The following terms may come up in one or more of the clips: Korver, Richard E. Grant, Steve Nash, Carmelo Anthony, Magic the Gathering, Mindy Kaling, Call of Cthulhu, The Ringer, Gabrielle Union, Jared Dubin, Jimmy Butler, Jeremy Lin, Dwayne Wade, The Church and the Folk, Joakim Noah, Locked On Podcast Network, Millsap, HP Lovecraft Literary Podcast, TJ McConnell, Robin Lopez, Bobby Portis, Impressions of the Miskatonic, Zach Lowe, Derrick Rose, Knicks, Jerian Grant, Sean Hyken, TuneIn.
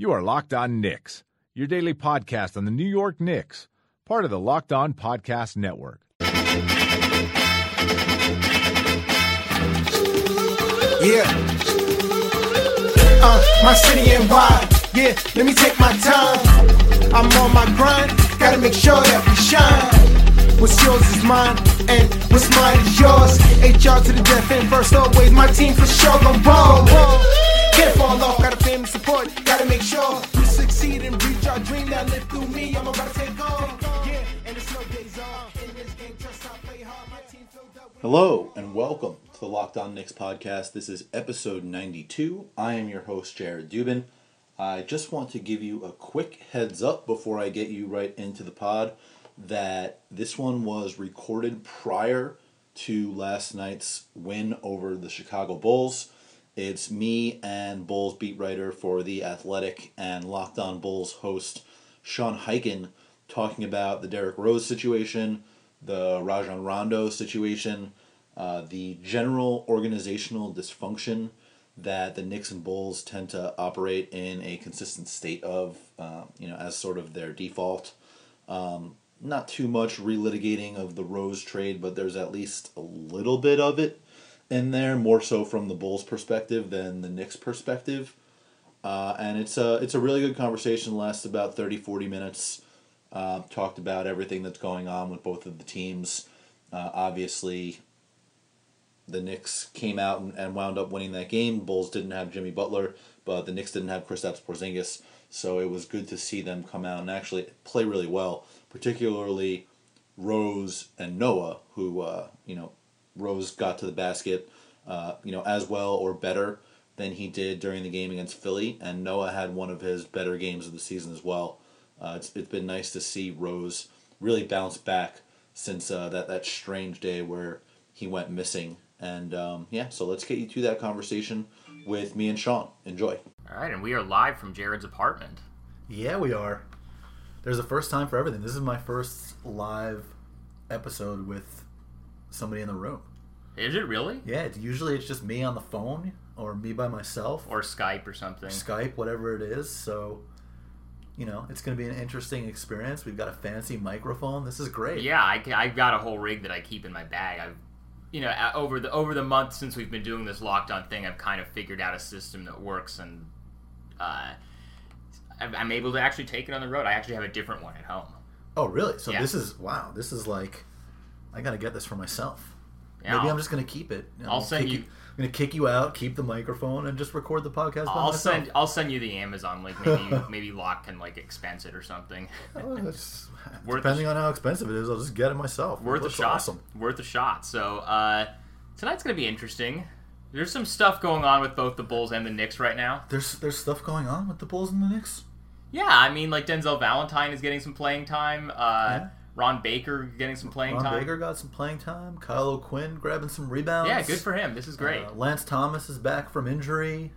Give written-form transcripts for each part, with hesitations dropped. You are Locked On Knicks, your daily podcast on the New York Knicks, part of the Locked On Podcast Network. Yeah, my city and vibe, yeah, let me take my time. I'm on my grind, gotta make sure that we shine. What's yours is mine, and what's mine is yours. HR to the death and first always, my team for sure gon' ball. Can't fall off, gotta family support, gotta make sure we succeed and reach our dream that lived through me. I'm about to take on, yeah, and it's no days off. In this game, trust I play hard, my team filled up. Hello, and welcome to the Locked On Knicks podcast. This is episode 92. I am your host, Jared Dubin. I just want to give you a quick heads up before I get you right into the pod that this one was recorded prior to last night's win over the Chicago Bulls. It's me and Bulls beat writer for The Athletic and Locked On Bulls host Sean Hyken talking about the Derrick Rose situation, the Rajon Rondo situation, the general organizational dysfunction that the Knicks and Bulls tend to operate in a consistent state of, as sort of their default. Not too much relitigating of the Rose trade, but there's at least a little bit of it in there, more so from the Bulls' perspective than the Knicks' perspective. And it's a really good conversation, lasts about 30, 40 minutes. Talked about everything that's going on with both of the teams. Obviously, the Knicks came out and wound up winning that game. Bulls didn't have Jimmy Butler, but the Knicks didn't have Kristaps Porzingis, so it was good to see them come out and actually play really well, particularly Rose and Noah, who, Rose got to the basket, as well or better than he did during the game against Philly, and Noah had one of his better games of the season as well. It's been nice to see Rose really bounce back since that strange day where he went missing. And so let's get you to that conversation with me and Sean. Enjoy. All right, and we are live from Jared's apartment. Yeah, we are. There's a first time for everything. This is my first live episode with somebody in the room. Is it really? Yeah, it's usually just me on the phone or me by myself. Or Skype or something. Skype, whatever it is. So, it's going to be an interesting experience. We've got a fancy microphone. This is great. Yeah, I've got a whole rig that I keep in my bag. Over the month since we've been doing this Locked On thing, I've kind of figured out a system that works, and I'm able to actually take it on the road. I actually have a different one at home. Oh, really? So yeah. This is like, I got to get this for myself. Yeah, maybe I'm just going to keep it. I'll send you. I'm going to kick you out, keep the microphone, and just record the podcast by myself. I'll send you the Amazon link. Maybe Locke can expense it or something. Depending on how expensive it is, I'll just get it myself. Worth a shot. Awesome. Worth a shot. So tonight's going to be interesting. There's some stuff going on with both the Bulls and the Knicks right now. There's stuff going on with the Bulls and the Knicks? Yeah, Denzel Valentine is getting some playing time. Yeah. Ron Baker getting some playing time. Ron Baker got some playing time. Kyle O'Quinn grabbing some rebounds. Yeah, good for him. This is great. Lance Thomas is back from injury.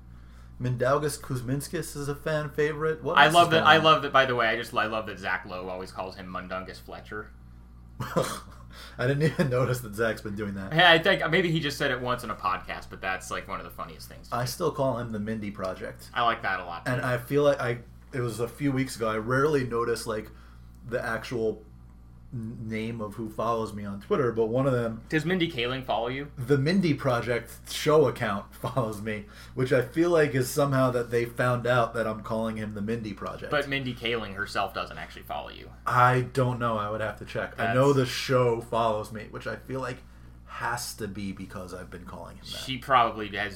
Mindaugas Kuzminskas is a fan favorite. What else is going on? I love that. By the way, I love that Zach Lowe always calls him Mindaugas Fletcher. I didn't even notice that Zach's been doing that. Yeah, I think maybe he just said it once on a podcast, but that's one of the funniest things. I still call him the Mindy Project. I like that a lot. And I feel like it was a few weeks ago. I rarely notice the actual name of who follows me on Twitter, but one of them... Does Mindy Kaling follow you? The Mindy Project show account follows me, which I feel like is somehow that they found out that I'm calling him the Mindy Project. But Mindy Kaling herself doesn't actually follow you. I don't know. I would have to check. I know the show follows me, which I feel like has to be because I've been calling him that.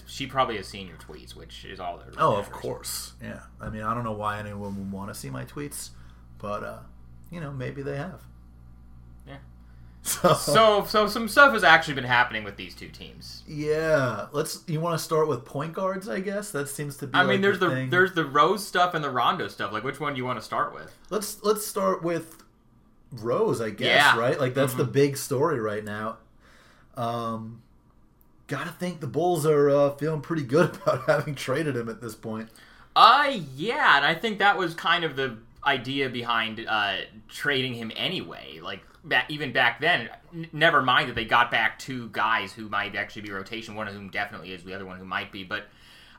She probably has seen your tweets, which is all there really matters. Of course. Yeah. I don't know why anyone would want to see my tweets, but, maybe they have. So some stuff has actually been happening with these two teams. Yeah, you want to start with point guards, I guess? That seems to be. I mean, there's the Rose stuff and the Rondo stuff. Like, which one do you want to start with? Let's start with Rose, I guess. Yeah. Right? Like, that's the big story right now. Gotta think the Bulls are feeling pretty good about having traded him at this point. Yeah, and I think that was kind of the idea behind trading him anyway. Like, even back then, never mind that they got back two guys who might actually be rotation, one of whom definitely is, the other one who might be, but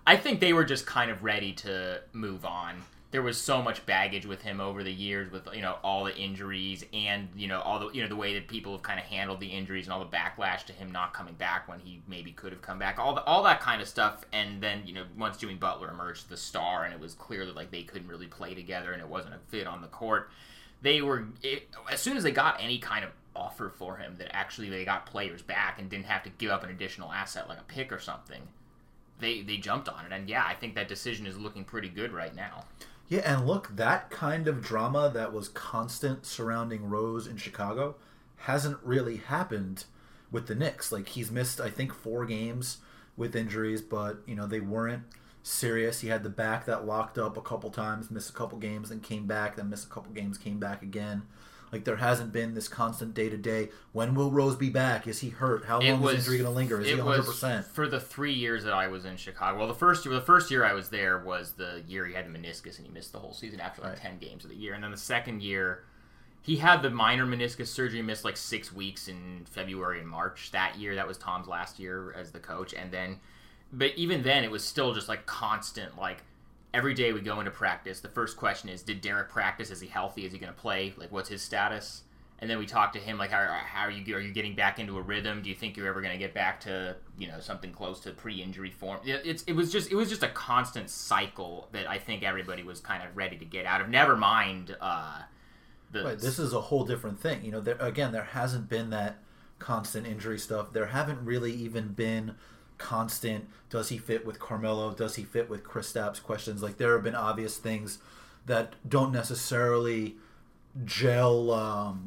I think they were just kind of ready to move on. There was so much baggage with him over the years with, all the injuries and, all the, the way that people have kind of handled the injuries and all the backlash to him not coming back when he maybe could have come back, all that kind of stuff. And then, once Jimmy Butler emerged the star and it was clear that, like, they couldn't really play together and it wasn't a fit on the court, as soon as they got any kind of offer for him that actually they got players back and didn't have to give up an additional asset like a pick or something, they jumped on it. And yeah, I think that decision is looking pretty good right now. Yeah, and look, that kind of drama that was constant surrounding Rose in Chicago hasn't really happened with the Knicks. Like, he's missed, I think, 4 games with injuries, but, they weren't serious. He had the back that locked up a couple times, missed a couple games, then came back, then missed a couple games, came back again. Like, there hasn't been this constant day-to-day, when will Rose be back? Is he hurt? How long is injury going to linger? Is he 100%? For the 3 years that I was in Chicago, well, the first year I was there was the year he had the meniscus and he missed the whole season after, like, 10 games of the year. And then the second year, he had the minor meniscus surgery, missed, like, 6 weeks in February and March that year. That was Tom's last year as the coach. And then, but even then, it was still just, like, constant, like, every day we go into practice, the first question is, did Derrick practice? Is he healthy? Is he going to play? Like, what's his status? And then we talk to him, like, how are you getting back into a rhythm? Do you think you're ever going to get back to, something close to pre-injury form? It was just a constant cycle that I think everybody was kind of ready to get out of. Never mind. This is a whole different thing. There hasn't been that constant injury stuff. There haven't really even been constant, does he fit with Carmelo? Does he fit with Kristaps? Questions like, there have been obvious things that don't necessarily gel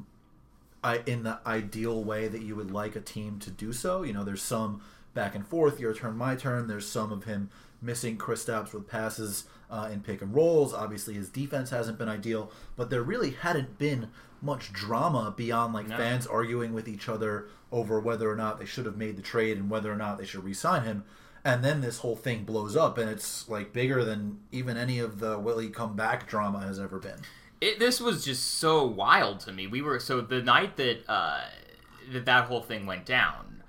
in the ideal way that you would like a team to do so. There's some back and forth, your turn, my turn. There's some of him missing Kristaps with passes in pick and rolls. Obviously, his defense hasn't been ideal, but there really hadn't been much drama beyond, like, fans arguing with each other over whether or not they should have made the trade and whether or not they should re-sign him. And then this whole thing blows up, and it's, like, bigger than even any of the will he come back drama has ever been. This was just so wild to me. The night that whole thing went down,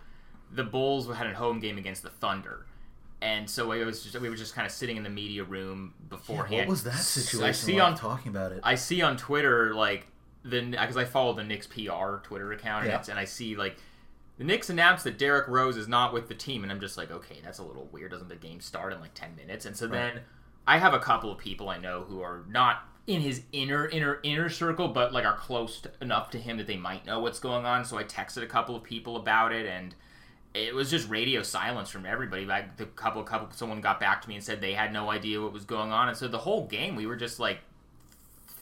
the Bulls had a home game against the Thunder. And so we were just kind of sitting in the media room beforehand. Yeah, what was that situation? Talking about it, I see on Twitter, like, because I follow the Knicks PR Twitter account, and I see, like, the Knicks announced that Derrick Rose is not with the team, and I'm just like, okay, that's a little weird. Doesn't the game start in, like, 10 minutes? And so then I have a couple of people I know who are not in his inner circle, but, like, are close enough to him that they might know what's going on. So I texted a couple of people about it, and it was just radio silence from everybody. Like, the couple, someone got back to me and said they had no idea what was going on. And so the whole game, we were just, like,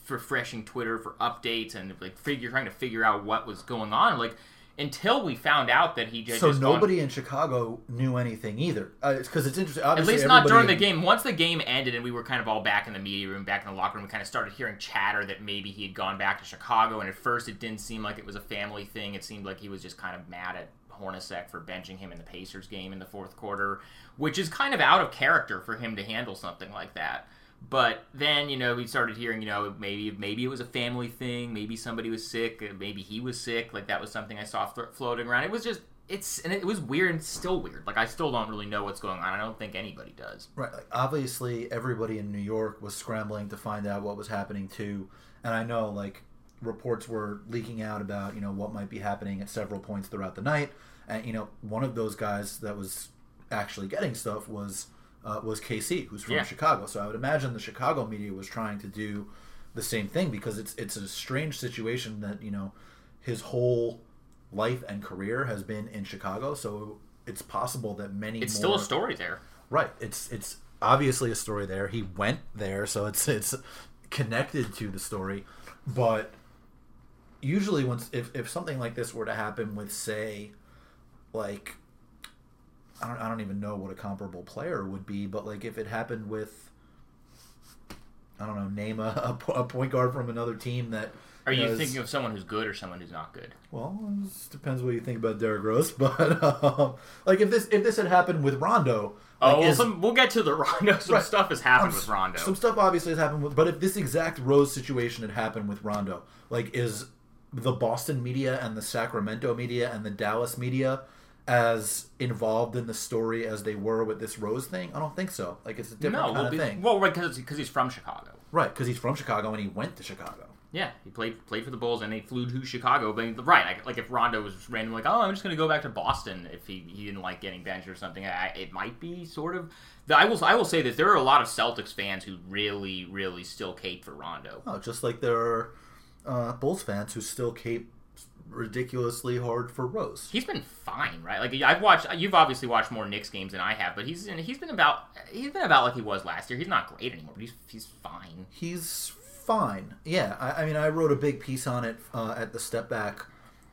refreshing Twitter for updates and, like, trying to figure out what was going on, like, until we found out that he just... So nobody in Chicago knew anything either, because it's interesting. Obviously, at least not during the game. Once the game ended and we were kind of all back in the media room, back in the locker room, we kind of started hearing chatter that maybe he had gone back to Chicago, and at first it didn't seem like it was a family thing. It seemed like he was just kind of mad at Hornacek for benching him in the Pacers game in the fourth quarter, which is kind of out of character for him to handle something like that. But then, we started hearing, maybe it was a family thing, maybe somebody was sick, maybe he was sick. Like, that was something I saw floating around. It was just, and it was weird, and it's still weird. Like, I still don't really know what's going on. I don't think anybody does. Right. Like, obviously, everybody in New York was scrambling to find out what was happening, too. And I know, like, reports were leaking out about, what might be happening at several points throughout the night. And, one of those guys that was actually getting stuff was KC, who's from Chicago. So I would imagine the Chicago media was trying to do the same thing, because it's a strange situation that, his whole life and career has been in Chicago. So it's possible that it's still a story there. Right. It's obviously a story there. He went there, so it's connected to the story. But usually once if something like this were to happen with, say, like I don't even know what a comparable player would be, but like if it happened with, I don't know, name a point guard from another team that. Are you thinking of someone who's good or someone who's not good? Well, it depends what you think about Derrick Rose, but like if this had happened with Rondo, like we'll get to the Rondo. Some stuff has happened with Rondo. Some stuff obviously has happened, but if this exact Rose situation had happened with Rondo, like is the Boston media and the Sacramento media and the Dallas media as involved in the story as they were with this Rose thing? I don't think so. Like it's a different kind of thing. Well, right, because he's from Chicago. Right, because he's from Chicago and he went to Chicago. Yeah, he played for the Bulls, and they flew to Chicago. But right, like if Rondo was randomly like, oh, I'm just going to go back to Boston if he didn't like getting benched or something, it might be sort of. I will say that there are a lot of Celtics fans who really, really still cape for Rondo. Oh, just like there are Bulls fans who still cape ridiculously hard for Rose. He's been fine, right? Like you've obviously watched more Knicks games than I have, but he's been about like he was last year. He's not great anymore, but he's fine. He's fine. Yeah, I mean, I wrote a big piece on it at the Step Back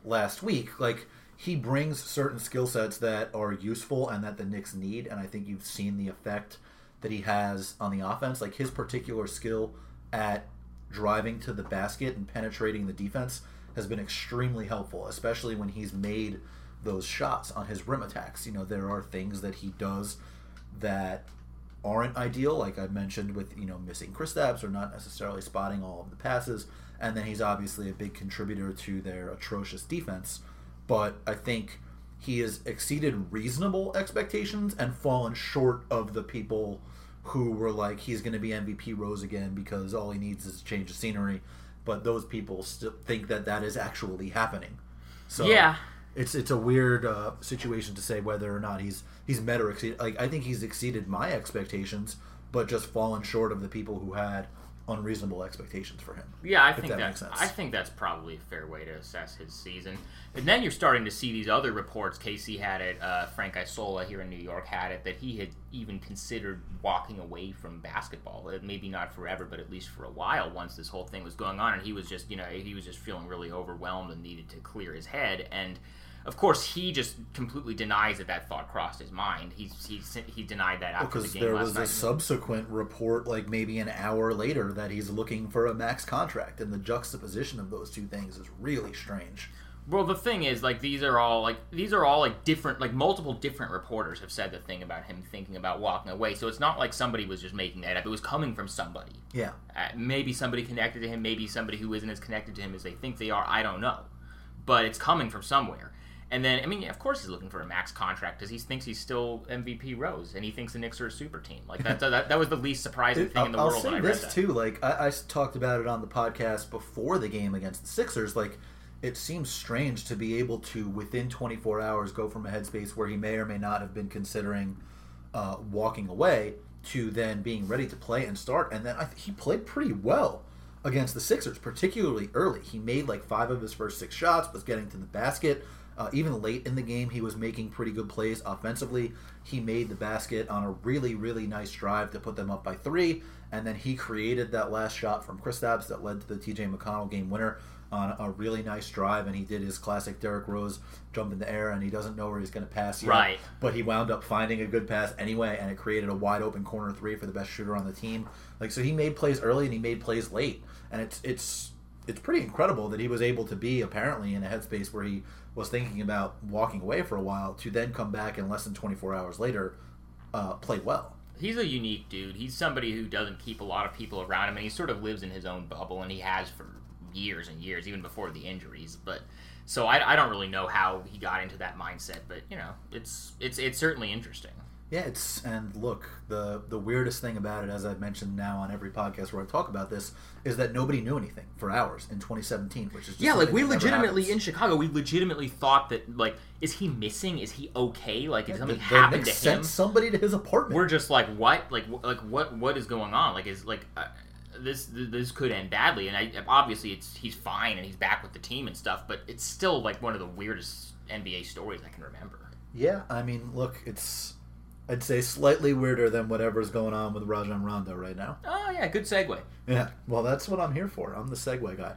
last week. Like, he brings certain skill sets that are useful and that the Knicks need, and I think you've seen the effect that he has on the offense. Like, his particular skill at driving to the basket and penetrating the defense has been extremely helpful, especially when he's made those shots on his rim attacks. You know, there are things that he does that aren't ideal, like I mentioned, with, you know, missing Kristaps or not necessarily spotting all of the passes, and then he's obviously a big contributor to their atrocious defense. But I think he has exceeded reasonable expectations and fallen short of the people who were like, he's going to be MVP Rose again because all he needs is a change of scenery, but those people still think that is actually happening. So yeah, It's a weird situation to say whether or not he's met or exceeded. Like, I think he's exceeded my expectations, but just fallen short of the people who had unreasonable expectations for him. Yeah, I think that makes sense. I think that's probably a fair way to assess his season. And then you're starting to see these other reports. Casey had it, Frank Isola here in New York had it, that he had even considered walking away from basketball. Maybe not forever, but at least for a while once this whole thing was going on. And he was just, you know, feeling really overwhelmed and needed to clear his head. And of course, he just completely denies that thought crossed his mind. He denied that after the game last night. Because there was a subsequent report, like maybe an hour later, that he's looking for a max contract, and the juxtaposition of those two things is really strange. Well, the thing is, like, these are all different, like, multiple different reporters have said the thing about him thinking about walking away. So it's not like somebody was just making that up. It was coming from somebody. Yeah. Maybe somebody connected to him. Maybe somebody who isn't as connected to him as they think they are. I don't know, but it's coming from somewhere. And then, I mean, of course he's looking for a max contract because he thinks he's still MVP Rose, and he thinks the Knicks are a super team. Like, that was the least surprising thing in the world when I read that. I'll say this, too. Like, I talked about it on the podcast before the game against the Sixers. Like, it seems strange to be able to, within 24 hours, go from a headspace where he may or may not have been considering walking away to then being ready to play and start. And then he played pretty well against the Sixers, particularly early. He made, like, 5 of his first 6 shots, was getting to the basket. Even late in the game, he was making pretty good plays offensively. He made the basket on a really, really nice drive to put them up by 3, and then he created that last shot from Kristaps that led to the TJ McConnell game winner on a really nice drive, and he did his classic Derrick Rose jump in the air, and he doesn't know where he's going to pass yet. Right. But he wound up finding a good pass anyway, and it created a wide-open corner 3 for the best shooter on the team. Like, so he made plays early, and he made plays late, and it's pretty incredible that he was able to be apparently in a headspace where he was thinking about walking away for a while to then come back and less than 24 hours later play well. He's a unique dude. He's somebody who doesn't keep a lot of people around him, and he sort of lives in his own bubble, and he has for years and years, even before the injuries. But so I don't really know how he got into that mindset, but you know, it's certainly interesting. Yeah, and look, the weirdest thing about it, as I've mentioned now on every podcast where I talk about this, is that nobody knew anything for hours in 2017, which is just we legitimately thought that, like, is he missing? Is he okay? Like, did something happen to him? Sent somebody to his apartment. We're just like, what? Like what is going on? Like, this could end badly, and obviously he's fine and he's back with the team and stuff, but it's still like one of the weirdest NBA stories I can remember. Yeah, I mean, look, I'd say slightly weirder than whatever's going on with Rajon Rondo right now. Oh, yeah, good segue. Yeah, well, that's what I'm here for. I'm the segue guy.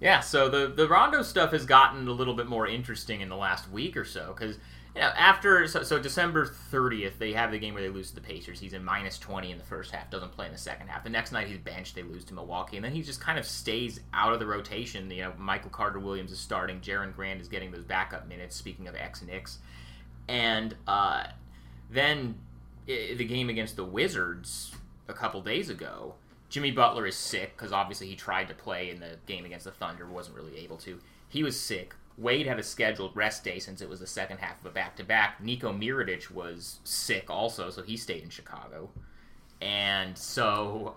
Yeah, so the Rondo stuff has gotten a little bit more interesting in the last week or so, because you know, after so December 30th, they have the game where they lose to the Pacers. He's in minus 20 in the first half, doesn't play in the second half. The next night he's benched, they lose to Milwaukee, and then he just kind of stays out of the rotation. You know, Michael Carter-Williams is starting, Jerian Grant is getting those backup minutes, speaking of ex-Knicks. And then the game against the Wizards a couple days ago, Jimmy Butler is sick, because obviously he tried to play in the game against the Thunder, wasn't really able to. He was sick. Wade had a scheduled rest day since it was the second half of a back-to-back. Niko Mirotić was sick also, so he stayed in Chicago. And so,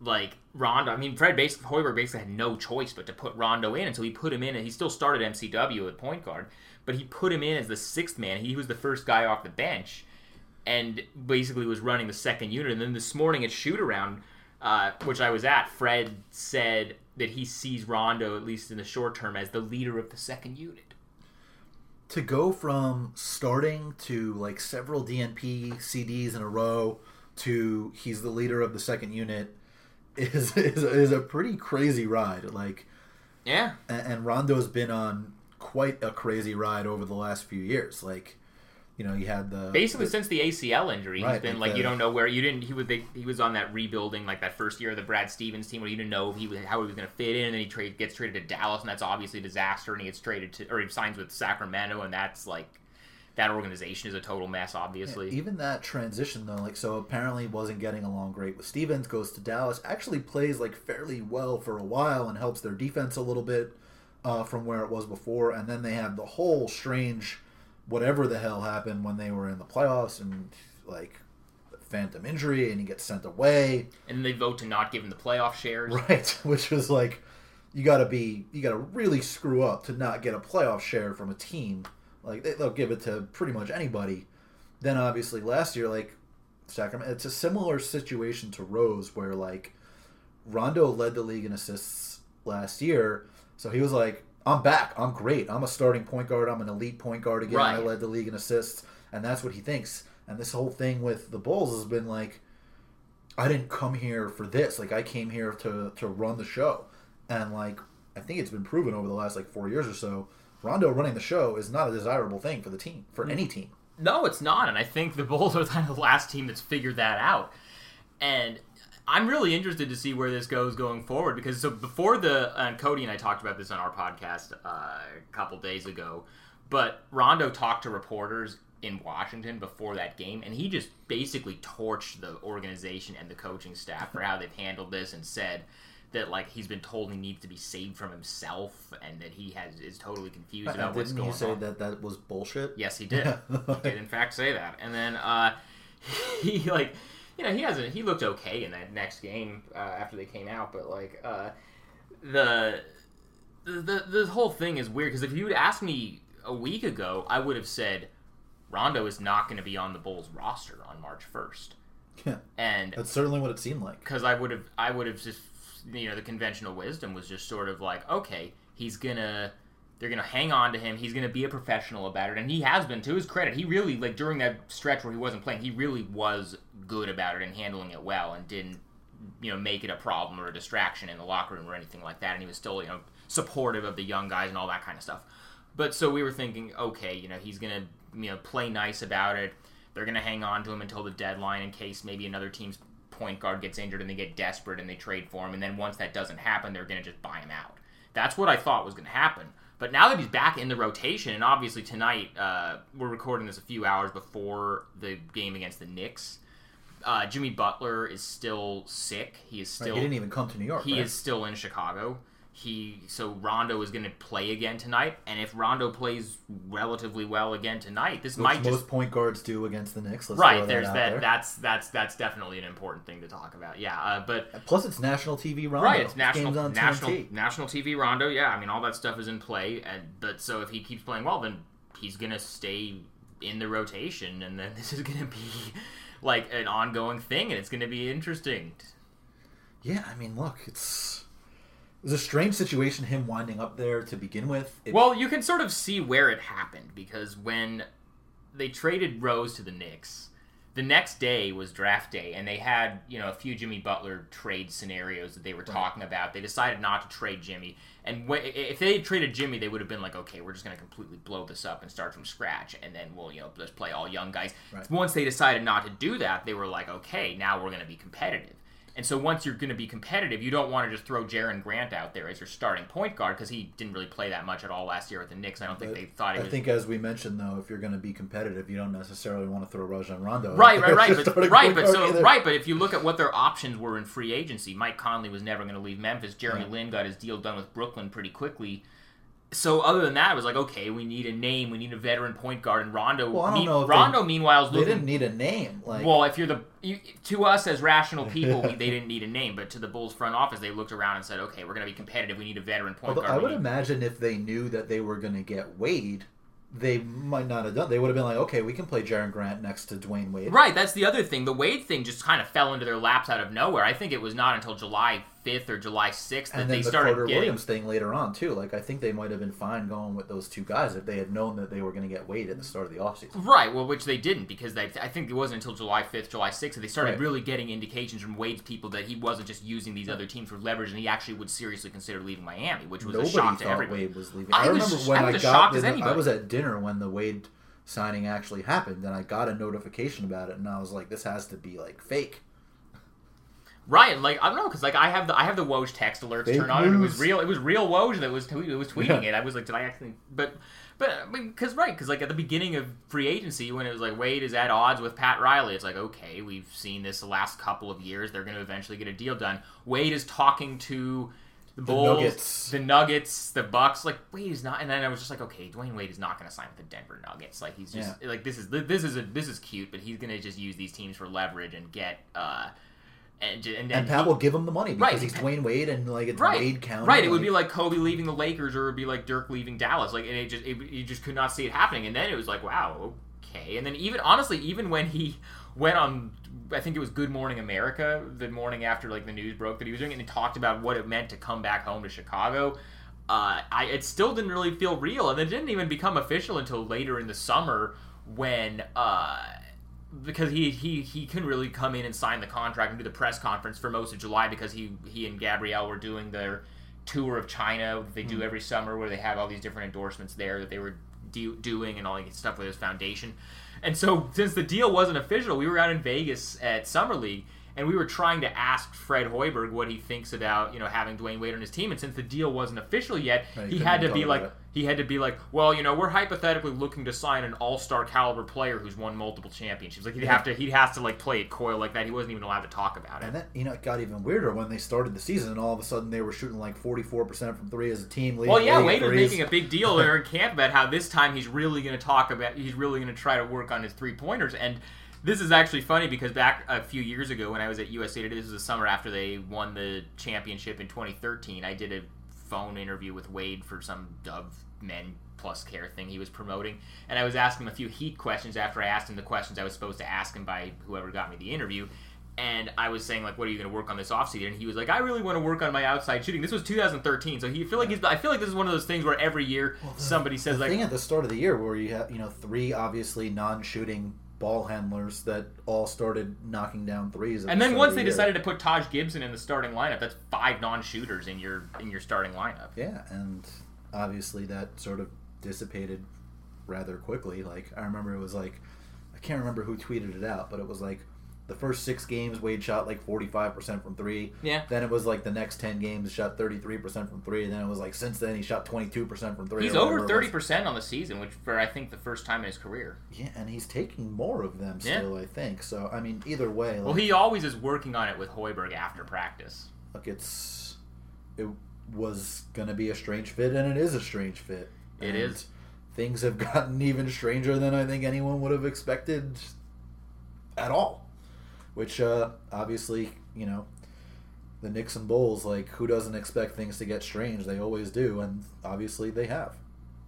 like, Rondo, I mean, Hoiberg basically had no choice but to put Rondo in, and so he put him in, and he still started MCW at point guard, but he put him in as the sixth man. He was the first guy off the bench, and basically was running the second unit. And then this morning at shoot-around, which I was at, Fred said that he sees Rondo, at least in the short term, as the leader of the second unit. To go from starting to like several DNP CDs in a row to he's the leader of the second unit is a pretty crazy ride. Like, yeah, and Rondo's been on quite a crazy ride over the last few years. Like, you know, you had basically since the ACL injury, right, he's been like you don't know where you didn't. He was on that rebuilding, like that first year of the Brad Stevens team, where you didn't know how he was going to fit in, and then he gets traded to Dallas, and that's obviously a disaster. And he gets traded to, or he signs with Sacramento, and that's like that organization is a total mess. Obviously, yeah, even that transition though, like so apparently wasn't getting along great with Stevens, goes to Dallas, actually plays like fairly well for a while, and helps their defense a little bit from where it was before, and then they have the whole strange. Whatever the hell happened when they were in the playoffs and, like, phantom injury and he gets sent away. And they vote to not give him the playoff shares. Right, which was like, you gotta really screw up to not get a playoff share from a team. Like, they'll give it to pretty much anybody. Then, obviously, last year, like, Sacramento, it's a similar situation to Rose where, like, Rondo led the league in assists last year, so he was like, I'm back. I'm great. I'm a starting point guard. I'm an elite point guard again. Right. I led the league in assists, and that's what he thinks. And this whole thing with the Bulls has been like, I didn't come here for this. Like, I came here to run the show. And, like, I think it's been proven over the last, like, 4 years or so, Rondo running the show is not a desirable thing for the team, for any team. No, it's not. And I think the Bulls are kind of the last team that's figured that out. And I'm really interested to see where this goes going forward because so before and Cody and I talked about this on our podcast a couple days ago, but Rondo talked to reporters in Washington before that game, and he just basically torched the organization and the coaching staff for how they've handled this and said that like he's been told he needs to be saved from himself and that he is totally confused about what's going on. Didn't he say that was bullshit? Yes, he did. He did, in fact, say that. And then he like... You know, he looked okay in that next game after they came out, but like the whole thing is weird because if you would ask me a week ago, I would have said Rondo is not going to be on the Bulls roster on March 1st. Yeah, and that's certainly what it seemed like. Because I would have just you know the conventional wisdom was just sort of like okay, they're going to hang on to him. He's going to be a professional about it. And he has been, to his credit. He really, like, during that stretch where he wasn't playing, he really was good about it and handling it well and didn't, you know, make it a problem or a distraction in the locker room or anything like that. And he was still, you know, supportive of the young guys and all that kind of stuff. But so we were thinking, okay, you know, he's going to, you know, play nice about it. They're going to hang on to him until the deadline in case maybe another team's point guard gets injured and they get desperate and they trade for him. And then once that doesn't happen, they're going to just buy him out. That's what I thought was going to happen. But now that he's back in the rotation, and obviously tonight, we're recording this a few hours before the game against the Knicks, Jimmy Butler is still sick. He is still... Right, he didn't even come to New York, He is still in Chicago. So Rondo is going to play again tonight, and if Rondo plays relatively well again tonight, this might just... Most point guards do against the Knicks. Right, there's that. That's definitely an important thing to talk about. Yeah, but... Plus it's national TV Rondo. Right, it's national TV Rondo, yeah. I mean, all that stuff is in play, but so if he keeps playing well, then he's going to stay in the rotation, and then this is going to be like an ongoing thing, and it's going to be interesting. Yeah, I mean, look, it was a strange situation, him winding up there to begin with. Well, you can sort of see where it happened, because when they traded Rose to the Knicks, the next day was draft day, and they had, you know, a few Jimmy Butler trade scenarios that they were talking about. They decided not to trade Jimmy. And if they had traded Jimmy, they would have been like, okay, we're just going to completely blow this up and start from scratch, and then we'll, you know, just play all young guys. Right. Once they decided not to do that, they were like, okay, now we're going to be competitive. And so once you're going to be competitive, you don't want to just throw Jerian Grant out there as your starting point guard, because he didn't really play that much at all last year with the Knicks. I don't think they thought he was... I think, as we mentioned, though, if you're going to be competitive, you don't necessarily want to throw Rajon Rondo out there. But if you look at what their options were in free agency, Mike Conley was never going to leave Memphis. Jeremy Lin got his deal done with Brooklyn pretty quickly. So other than that, it was like, okay, we need a name, we need a veteran point guard, and Rondo. Well, meanwhile, is looking. They didn't need a name. Like, well, if to us as rational people, they didn't need a name, but to the Bulls front office, they looked around and said, okay, we're going to be competitive. We need a veteran point guard. I would imagine if they knew that they were going to get Wade, they might not have done. They would have been like, okay, we can play Jerian Grant next to Dwayne Wade. Right. That's the other thing. The Wade thing just kind of fell into their laps out of nowhere. I think it was not until July 5th or July 6th that they started getting... And then the Carter-Williams thing later on, too. Like, I think they might have been fine going with those two guys if they had known that they were going to get Wade at the start of the offseason. Right, well, which they didn't, because I think it wasn't until July 5th, July 6th that they started really getting indications from Wade's people that he wasn't just using these other teams for leverage, and he actually would seriously consider leaving Miami, which was a shock to everybody. Nobody thought Wade was leaving. I was at dinner when the Wade signing actually happened, and I got a notification about it, and I was like, this has to be, like, fake. Right, like, I don't know, because, like, I have the Woj text alerts turned on, and it was real Woj that was tweeting it. I was like, did I actually, but, I mean, because, like, at the beginning of free agency, when it was like, Wade is at odds with Pat Riley, it's like, okay, we've seen this the last couple of years, they're going to eventually get a deal done. Wade is talking to the Bulls, the Nuggets, the Bucks, like, Wade is not, and then I was just like, okay, Dwayne Wade is not going to sign with the Denver Nuggets, like, he's just, like, this is cute, but he's going to just use these teams for leverage and get, And Pat will give him the money because he's Dwayne Wade and like it's Wade County. Right, it would be like Kobe leaving the Lakers or it would be like Dirk leaving Dallas. Like, and you just could not see it happening. And then it was like, wow, okay. And then even when he went on, I think it was Good Morning America, the morning after like the news broke that he was doing it, and talked about what it meant to come back home to Chicago. It still didn't really feel real, and it didn't even become official until later in the summer when. Because he couldn't really come in and sign the contract and do the press conference for most of July because he and Gabrielle were doing their tour of China that they do every summer where they have all these different endorsements there that they were doing and all that stuff with his foundation. And so since the deal wasn't official, we were out in Vegas at Summer League and we were trying to ask Fred Hoiberg what he thinks about, you know, having Dwayne Wade on his team. And since the deal wasn't official yet, he had to be like, well, you know, we're hypothetically looking to sign an all-star caliber player who's won multiple championships. Like he has to like play it coy like that. He wasn't even allowed to talk about it. And then, you know, it got even weirder when they started the season and all of a sudden they were shooting like 44% from three as a team. Well, yeah, Wade was making a big deal there in camp about how this time he's really going to try to work on his three-pointers. And this is actually funny because back a few years ago when I was at USA Today, this was the summer after they won the championship in 2013, I did a phone interview with Wade for some Dove Men Plus Care thing he was promoting, and I was asking him a few Heat questions after I asked him the questions I was supposed to ask him by whoever got me the interview, and I was saying, like, what are you going to work on this offseason? And he was like, I really want to work on my outside shooting. This was 2013, so I feel like this is one of those things where every year somebody says, like... The thing at the start of the year where you have, you know, three obviously non-shooting ball handlers that all started knocking down threes. And then once they decided to put Taj Gibson in the starting lineup, that's five non-shooters in your starting lineup. Yeah, and obviously that sort of dissipated rather quickly. Like, I remember it was like, I can't remember who tweeted it out, but it was like the first 6 games Wade shot like 45% from 3. Yeah. Then it was like the next 10 games shot 33% from 3, and then it was like since then he shot 22% from 3. He's over 30% on the season, which for I think the first time in his career. Yeah, and he's taking more of them still, I think. So, I mean, either way. Like, well, he always is working on it with Hoiberg after practice. Look, it was going to be a strange fit, and it is a strange fit. It is. Things have gotten even stranger than I think anyone would have expected at all. Which, obviously, you know, the Knicks and Bulls, like, who doesn't expect things to get strange? They always do, and obviously they have.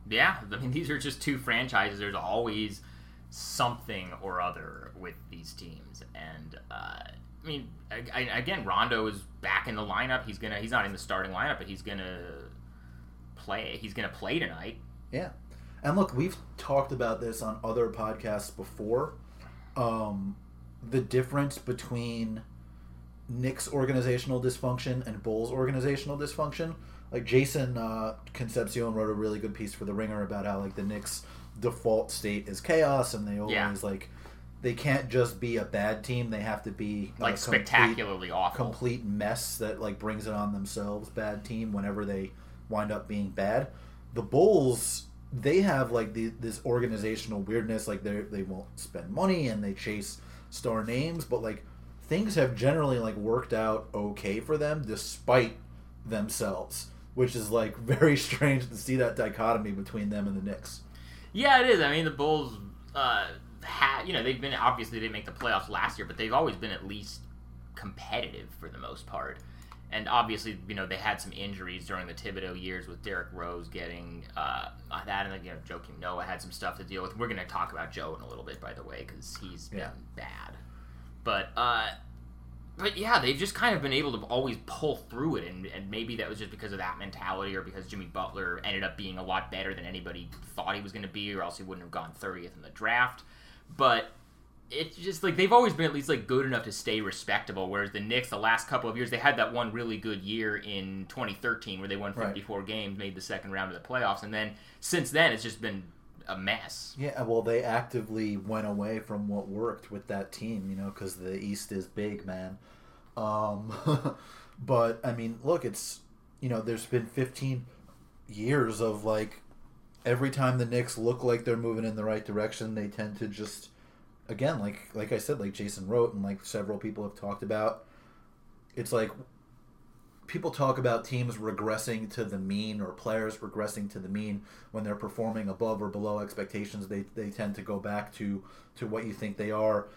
Yeah, I mean, these are just two franchises. There's always something or other with these teams. And, I mean, again, Rondo is back in the lineup. He's not in the starting lineup, but he's going to play. He's going to play tonight. Yeah. And, look, we've talked about this on other podcasts before, the difference between Knicks organizational dysfunction and Bulls organizational dysfunction. Like Jason Concepcion wrote a really good piece for The Ringer about how like the Knicks' default state is chaos, and they always like they can't just be a bad team; they have to be like spectacularly awful, complete mess that like brings it on themselves. Bad team whenever they wind up being bad. The Bulls, they have like this organizational weirdness. Like they won't spend money and they chase star names, but like things have generally like worked out okay for them despite themselves, which is like very strange to see that dichotomy between them and the Knicks. Yeah, it is. I mean, the Bulls they've been, obviously they didn't make the playoffs last year, but they've always been at least competitive for the most part. And obviously, you know, they had some injuries during the Thibodeau years with Derrick Rose getting that, and you know, Joakim Noah had some stuff to deal with. We're going to talk about Joe in a little bit, by the way, because he's been bad. But yeah, they've just kind of been able to always pull through it, and maybe that was just because of that mentality, or because Jimmy Butler ended up being a lot better than anybody thought he was going to be, or else he wouldn't have gone 30th in the draft. But it's just like they've always been at least like good enough to stay respectable, whereas the Knicks the last couple of years, they had that one really good year in 2013 where they won 54 games, made the second round of the playoffs, and then since then it's just been a mess. Yeah, well, they actively went away from what worked with that team, you know, because the East is big, man. But, I mean, look, it's, you know, there's been 15 years of, like, every time the Knicks look like they're moving in the right direction, they tend to just, again, like I said, like Jason wrote and, like, several people have talked about, it's like people talk about teams regressing to the mean or players regressing to the mean when they're performing above or below expectations. They tend to go back to what you think they are.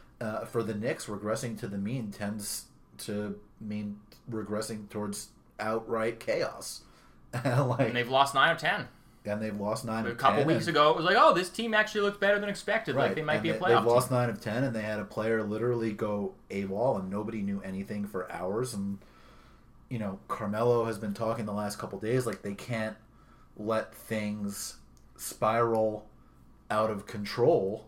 For the Knicks, regressing to the mean tends to mean regressing towards outright chaos. And they've lost 9 of 10. And they've lost 9 of 10. A couple weeks ago, it was like, oh, this team actually looked better than expected. Right. Like, they might be a playoff team. They've lost 9 of 10, and they had a player literally go AWOL, and nobody knew anything for hours, and you know, Carmelo has been talking the last couple days, like, they can't let things spiral out of control.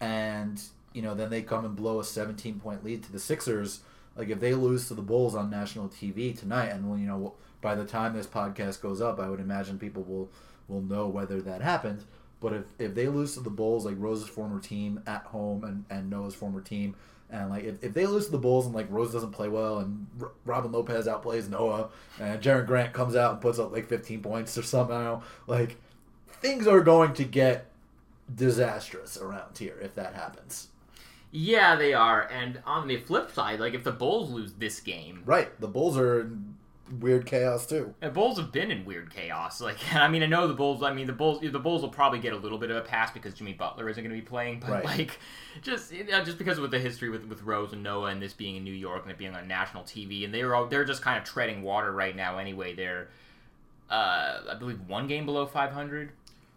And, you know, then they come and blow a 17-point lead to the Sixers. Like, if they lose to the Bulls on national TV tonight, and, well, you know, by the time this podcast goes up, I would imagine people will know whether that happened. But if they lose to the Bulls, like, Rose's former team at home and Noah's former team, and, like, if they lose to the Bulls and, like, Rose doesn't play well and Robin Lopez outplays Noah and Jerian Grant comes out and puts up, like, 15 points or somehow, like, things are going to get disastrous around here if that happens. Yeah, they are. And on the flip side, like, if the Bulls lose this game... Right. The Bulls are in weird chaos, too. The Bulls have been in weird chaos. Like, I mean, I know the Bulls... I mean, the Bulls will probably get a little bit of a pass because Jimmy Butler isn't going to be playing, but, like... Just because of the history with Rose and Noah and this being in New York and it being on national TV, and they're just kind of treading water right now anyway. They're, I believe, one game below 500.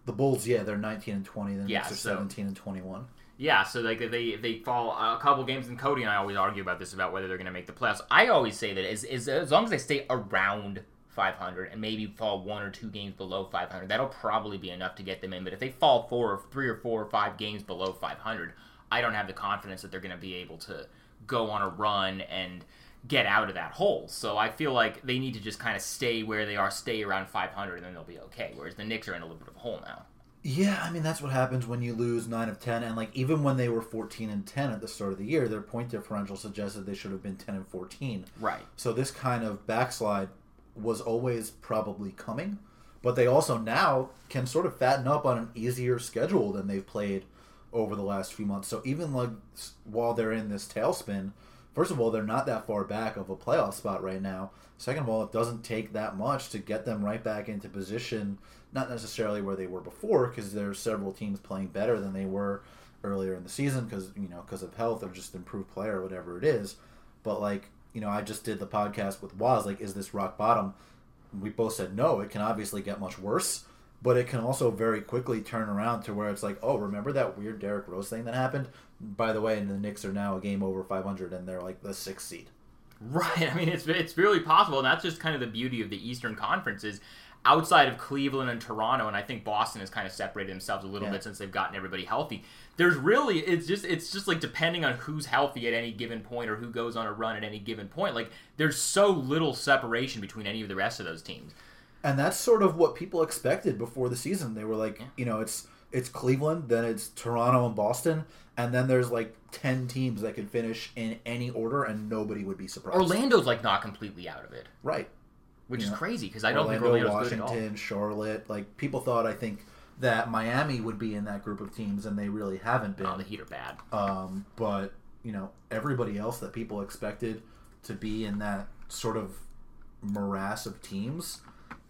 The Bulls, yeah, they're 19-20. The Knicks are 17-21. Yeah, so like they fall a couple games, and Cody and I always argue about this, about whether they're going to make the playoffs. I always say that as long as they stay around 500 and maybe fall 1 or 2 games below 500, that'll probably be enough to get them in. But if they fall 3 or 4 or 5 games below 500, I don't have the confidence that they're going to be able to go on a run and get out of that hole. So I feel like they need to just kind of stay where they are, stay around 500, and then they'll be okay, whereas the Knicks are in a little bit of a hole now. Yeah, I mean, that's what happens when you lose 9 of 10, and like even when they were 14-10 at the start of the year, their point differential suggested they should have been 10-14. Right. So this kind of backslide was always probably coming, but they also now can sort of fatten up on an easier schedule than they've played over the last few months. So even like while they're in this tailspin, first of all, they're not that far back of a playoff spot right now. Second of all, it doesn't take that much to get them right back into position, not necessarily where they were before, because there's several teams playing better than they were earlier in the season because of health or just improved player or whatever it is. But like, you know, I just did the podcast with Waz, like, is this rock bottom? We both said no, it can obviously get much worse. But it can also very quickly turn around to where it's like, oh, remember that weird Derrick Rose thing that happened? By the way, and the Knicks are now a game over 500, and they're like the 6th seed. Right. I mean, it's really possible, and that's just kind of the beauty of the Eastern Conference is outside of Cleveland and Toronto, and I think Boston has kind of separated themselves a little bit since they've gotten everybody healthy. There's really, it's just like depending on who's healthy at any given point or who goes on a run at any given point, like there's so little separation between any of the rest of those teams. And that's sort of what people expected before the season. They were like, you know, it's Cleveland, then it's Toronto and Boston, and then there's like 10 teams that can finish in any order, and nobody would be surprised. Orlando's like not completely out of it. Right. Which is crazy, because I don't think Orlando's good at all. Washington, Charlotte, like people thought, I think, that Miami would be in that group of teams, and they really haven't been. Oh, the Heat are bad. But, you know, everybody else that people expected to be in that sort of morass of teams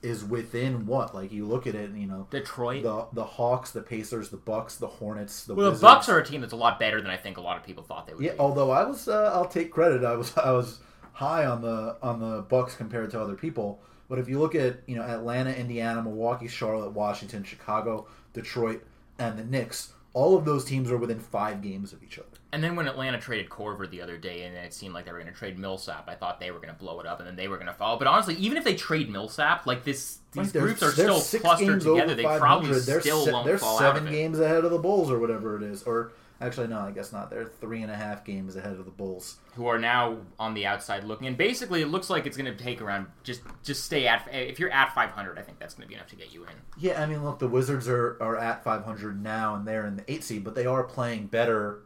is within what? Like, you look at it, and, you know, Detroit, the Hawks, the Pacers, the Bucks, the Hornets, the Wizards. The Bucks are a team that's a lot better than I think a lot of people thought they would be. Although I was, I'll take credit, I was high on the Bucks compared to other people, but if you look at, you know, Atlanta, Indiana, Milwaukee, Charlotte, Washington, Chicago, Detroit, and the Knicks, all of those teams are within 5 games of each other. And then when Atlanta traded Korver the other day, and it seemed like they were going to trade Millsap, I thought they were going to blow it up, and then they were going to fall. But honestly, even if they trade Millsap, like these groups are still clustered together. They probably still won't fall out of it. They're 7 games ahead of the Bulls, or whatever it is, or. Actually, no, I guess not. They're 3.5 games ahead of the Bulls, who are now on the outside looking. And basically, it looks like it's going to take around just stay at. If you're at 500, I think that's going to be enough to get you in. Yeah, I mean, look, the Wizards are at 500 now, and they're in the 8th seed, but they are playing better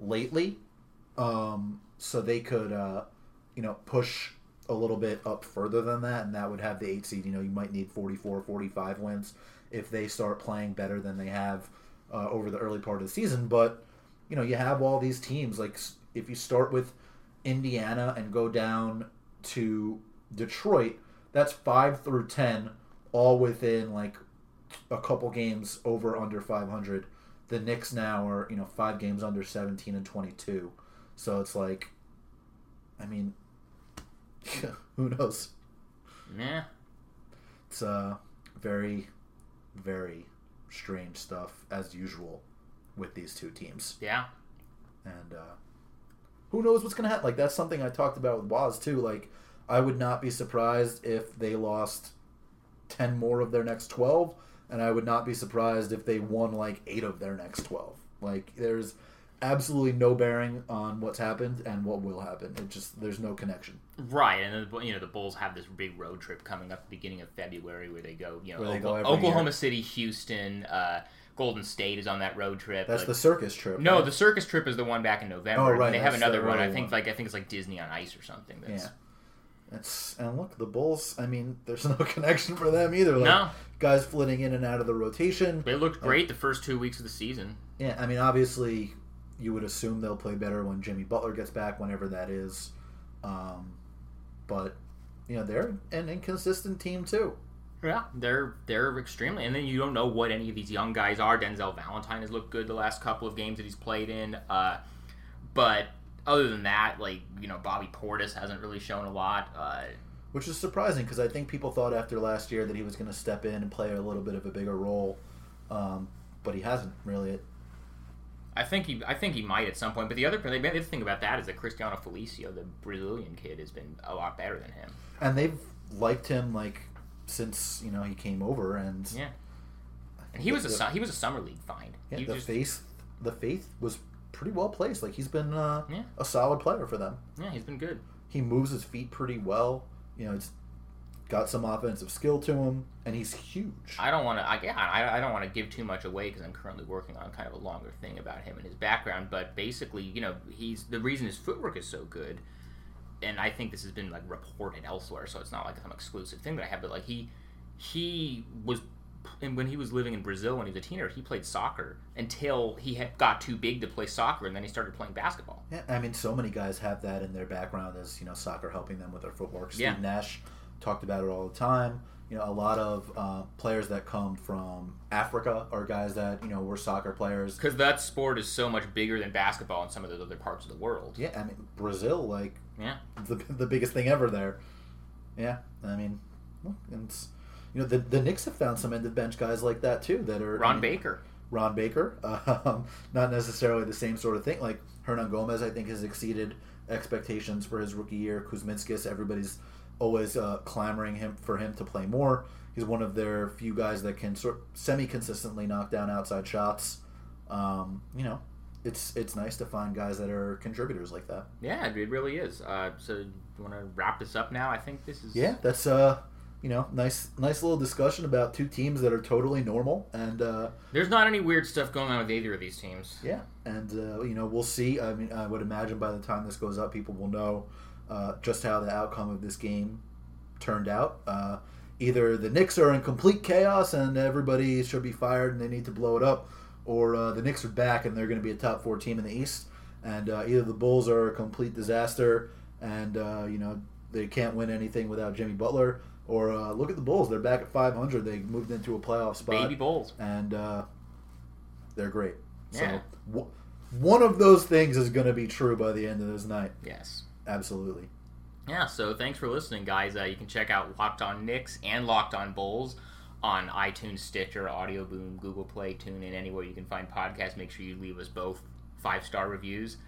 lately, so they could, you know, push a little bit up further than that, and that would have the 8th seed. You know, you might need 44, 45 wins if they start playing better than they have. Over the early part of the season, but you know, you have all these teams. Like if you start with Indiana and go down to Detroit, that's 5 through 10, all within like a couple games over under 500. The Knicks now are, you know, 5 games under 17 and 22. So it's like, I mean, who knows? Nah. It's very, very strange stuff as usual with these two teams. Yeah. And who knows what's gonna happen. Like, that's something I talked about with Waz too. Like, I would not be surprised if they lost 10 more of their next 12, and I would not be surprised if they won like 8 of their next 12. Like, there's absolutely no bearing on what's happened and what will happen. It just, there's no connection. Right, and then, you know, the Bulls have this big road trip coming up at the beginning of February where they go, you know, Oklahoma City, Houston, Golden State is on that road trip. That's like, the circus trip. No, right? The circus trip is the one back in November. Oh, right. They have another one. I think it's like Disney on Ice or something. That's... Yeah. And look, the Bulls, I mean, there's no connection for them either. Like, no. Guys flitting in and out of the rotation. They looked great the first 2 weeks of the season. Yeah, I mean, obviously... You would assume they'll play better when Jimmy Butler gets back, whenever that is. But, you know, they're an inconsistent team, too. Yeah, they're extremely. And then you don't know what any of these young guys are. Denzel Valentine has looked good the last couple of games that he's played in. But other than that, like, you know, Bobby Portis hasn't really shown a lot. Which is surprising, because I think people thought after last year that he was going to step in and play a little bit of a bigger role. But he hasn't, really. I think he might at some point, but the other thing about that is that Cristiano Felicio, the Brazilian kid, has been a lot better than him. And they've liked him like since, you know, he came over, and yeah, and he was a summer league find. Yeah, the faith was pretty well placed. Like, he's been a solid player for them. Yeah, he's been good. He moves his feet pretty well. You know, it's got some offensive skill to him, and he's huge. I don't want to give too much away, because I'm currently working on kind of a longer thing about him and his background. But basically, you know, he's the reason his footwork is so good, and I think this has been like reported elsewhere, so it's not like some exclusive thing that I have. But like he was, and when he was living in Brazil when he was a teenager, he played soccer until he got too big to play soccer, and then he started playing basketball. Yeah, I mean, so many guys have that in their background, as you know, soccer helping them with their footwork. Steve Nash talked about it all the time. You know, a lot of players that come from Africa are guys that, you know, were soccer players, because that sport is so much bigger than basketball in some of those other parts of the world. Yeah, I mean, Brazil, like, the biggest thing ever there. Yeah, I mean, it's, you know, the Knicks have found some end of bench guys like that too that are Ron Baker, not necessarily the same sort of thing. Like Hernan Gomez, I think, has exceeded expectations for his rookie year. Kuzminskas, everybody's always clamoring for him to play more. He's one of their few guys that can sort of semi-consistently knock down outside shots. You know, it's nice to find guys that are contributors like that. Yeah, it really is. So you want to wrap this up now? I think this is... Yeah, that's... You know, nice little discussion about two teams that are totally normal, and there's not any weird stuff going on with either of these teams. Yeah, and you know, we'll see. I mean, I would imagine by the time this goes up, people will know just how the outcome of this game turned out. Either the Knicks are in complete chaos and everybody should be fired and they need to blow it up, or the Knicks are back and they're going to be a top four team in the East, and either the Bulls are a complete disaster and you know, they can't win anything without Jimmy Butler. Or look at the Bulls. They're back at 500. They moved into a playoff spot. Baby Bulls. And they're great. Yeah. So one of those things is going to be true by the end of this night. Yes. Absolutely. Yeah, so thanks for listening, guys. You can check out Locked On Knicks and Locked On Bulls on iTunes, Stitcher, Audio Boom, Google Play, TuneIn, anywhere you can find podcasts. Make sure you leave us both 5-star reviews.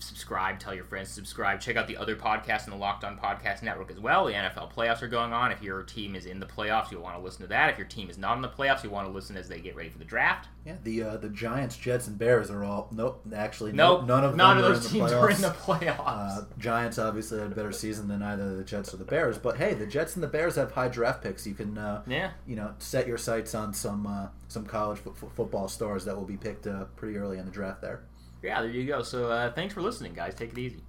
Subscribe, tell your friends to subscribe. Check out the other podcasts in the Locked On Podcast Network as well. The NFL playoffs are going on. If your team is in the playoffs, you'll want to listen to that. If your team is not in the playoffs, you want to listen as they get ready for the draft. Yeah, the Giants, Jets, and Bears are all none of those teams are in the playoffs. Giants obviously had a better season than either the Jets or the Bears, but hey, the Jets and the Bears have high draft picks. You can you know, set your sights on some college football stars that will be picked pretty early in the draft there. Yeah, there you go. So thanks for listening, guys. Take it easy.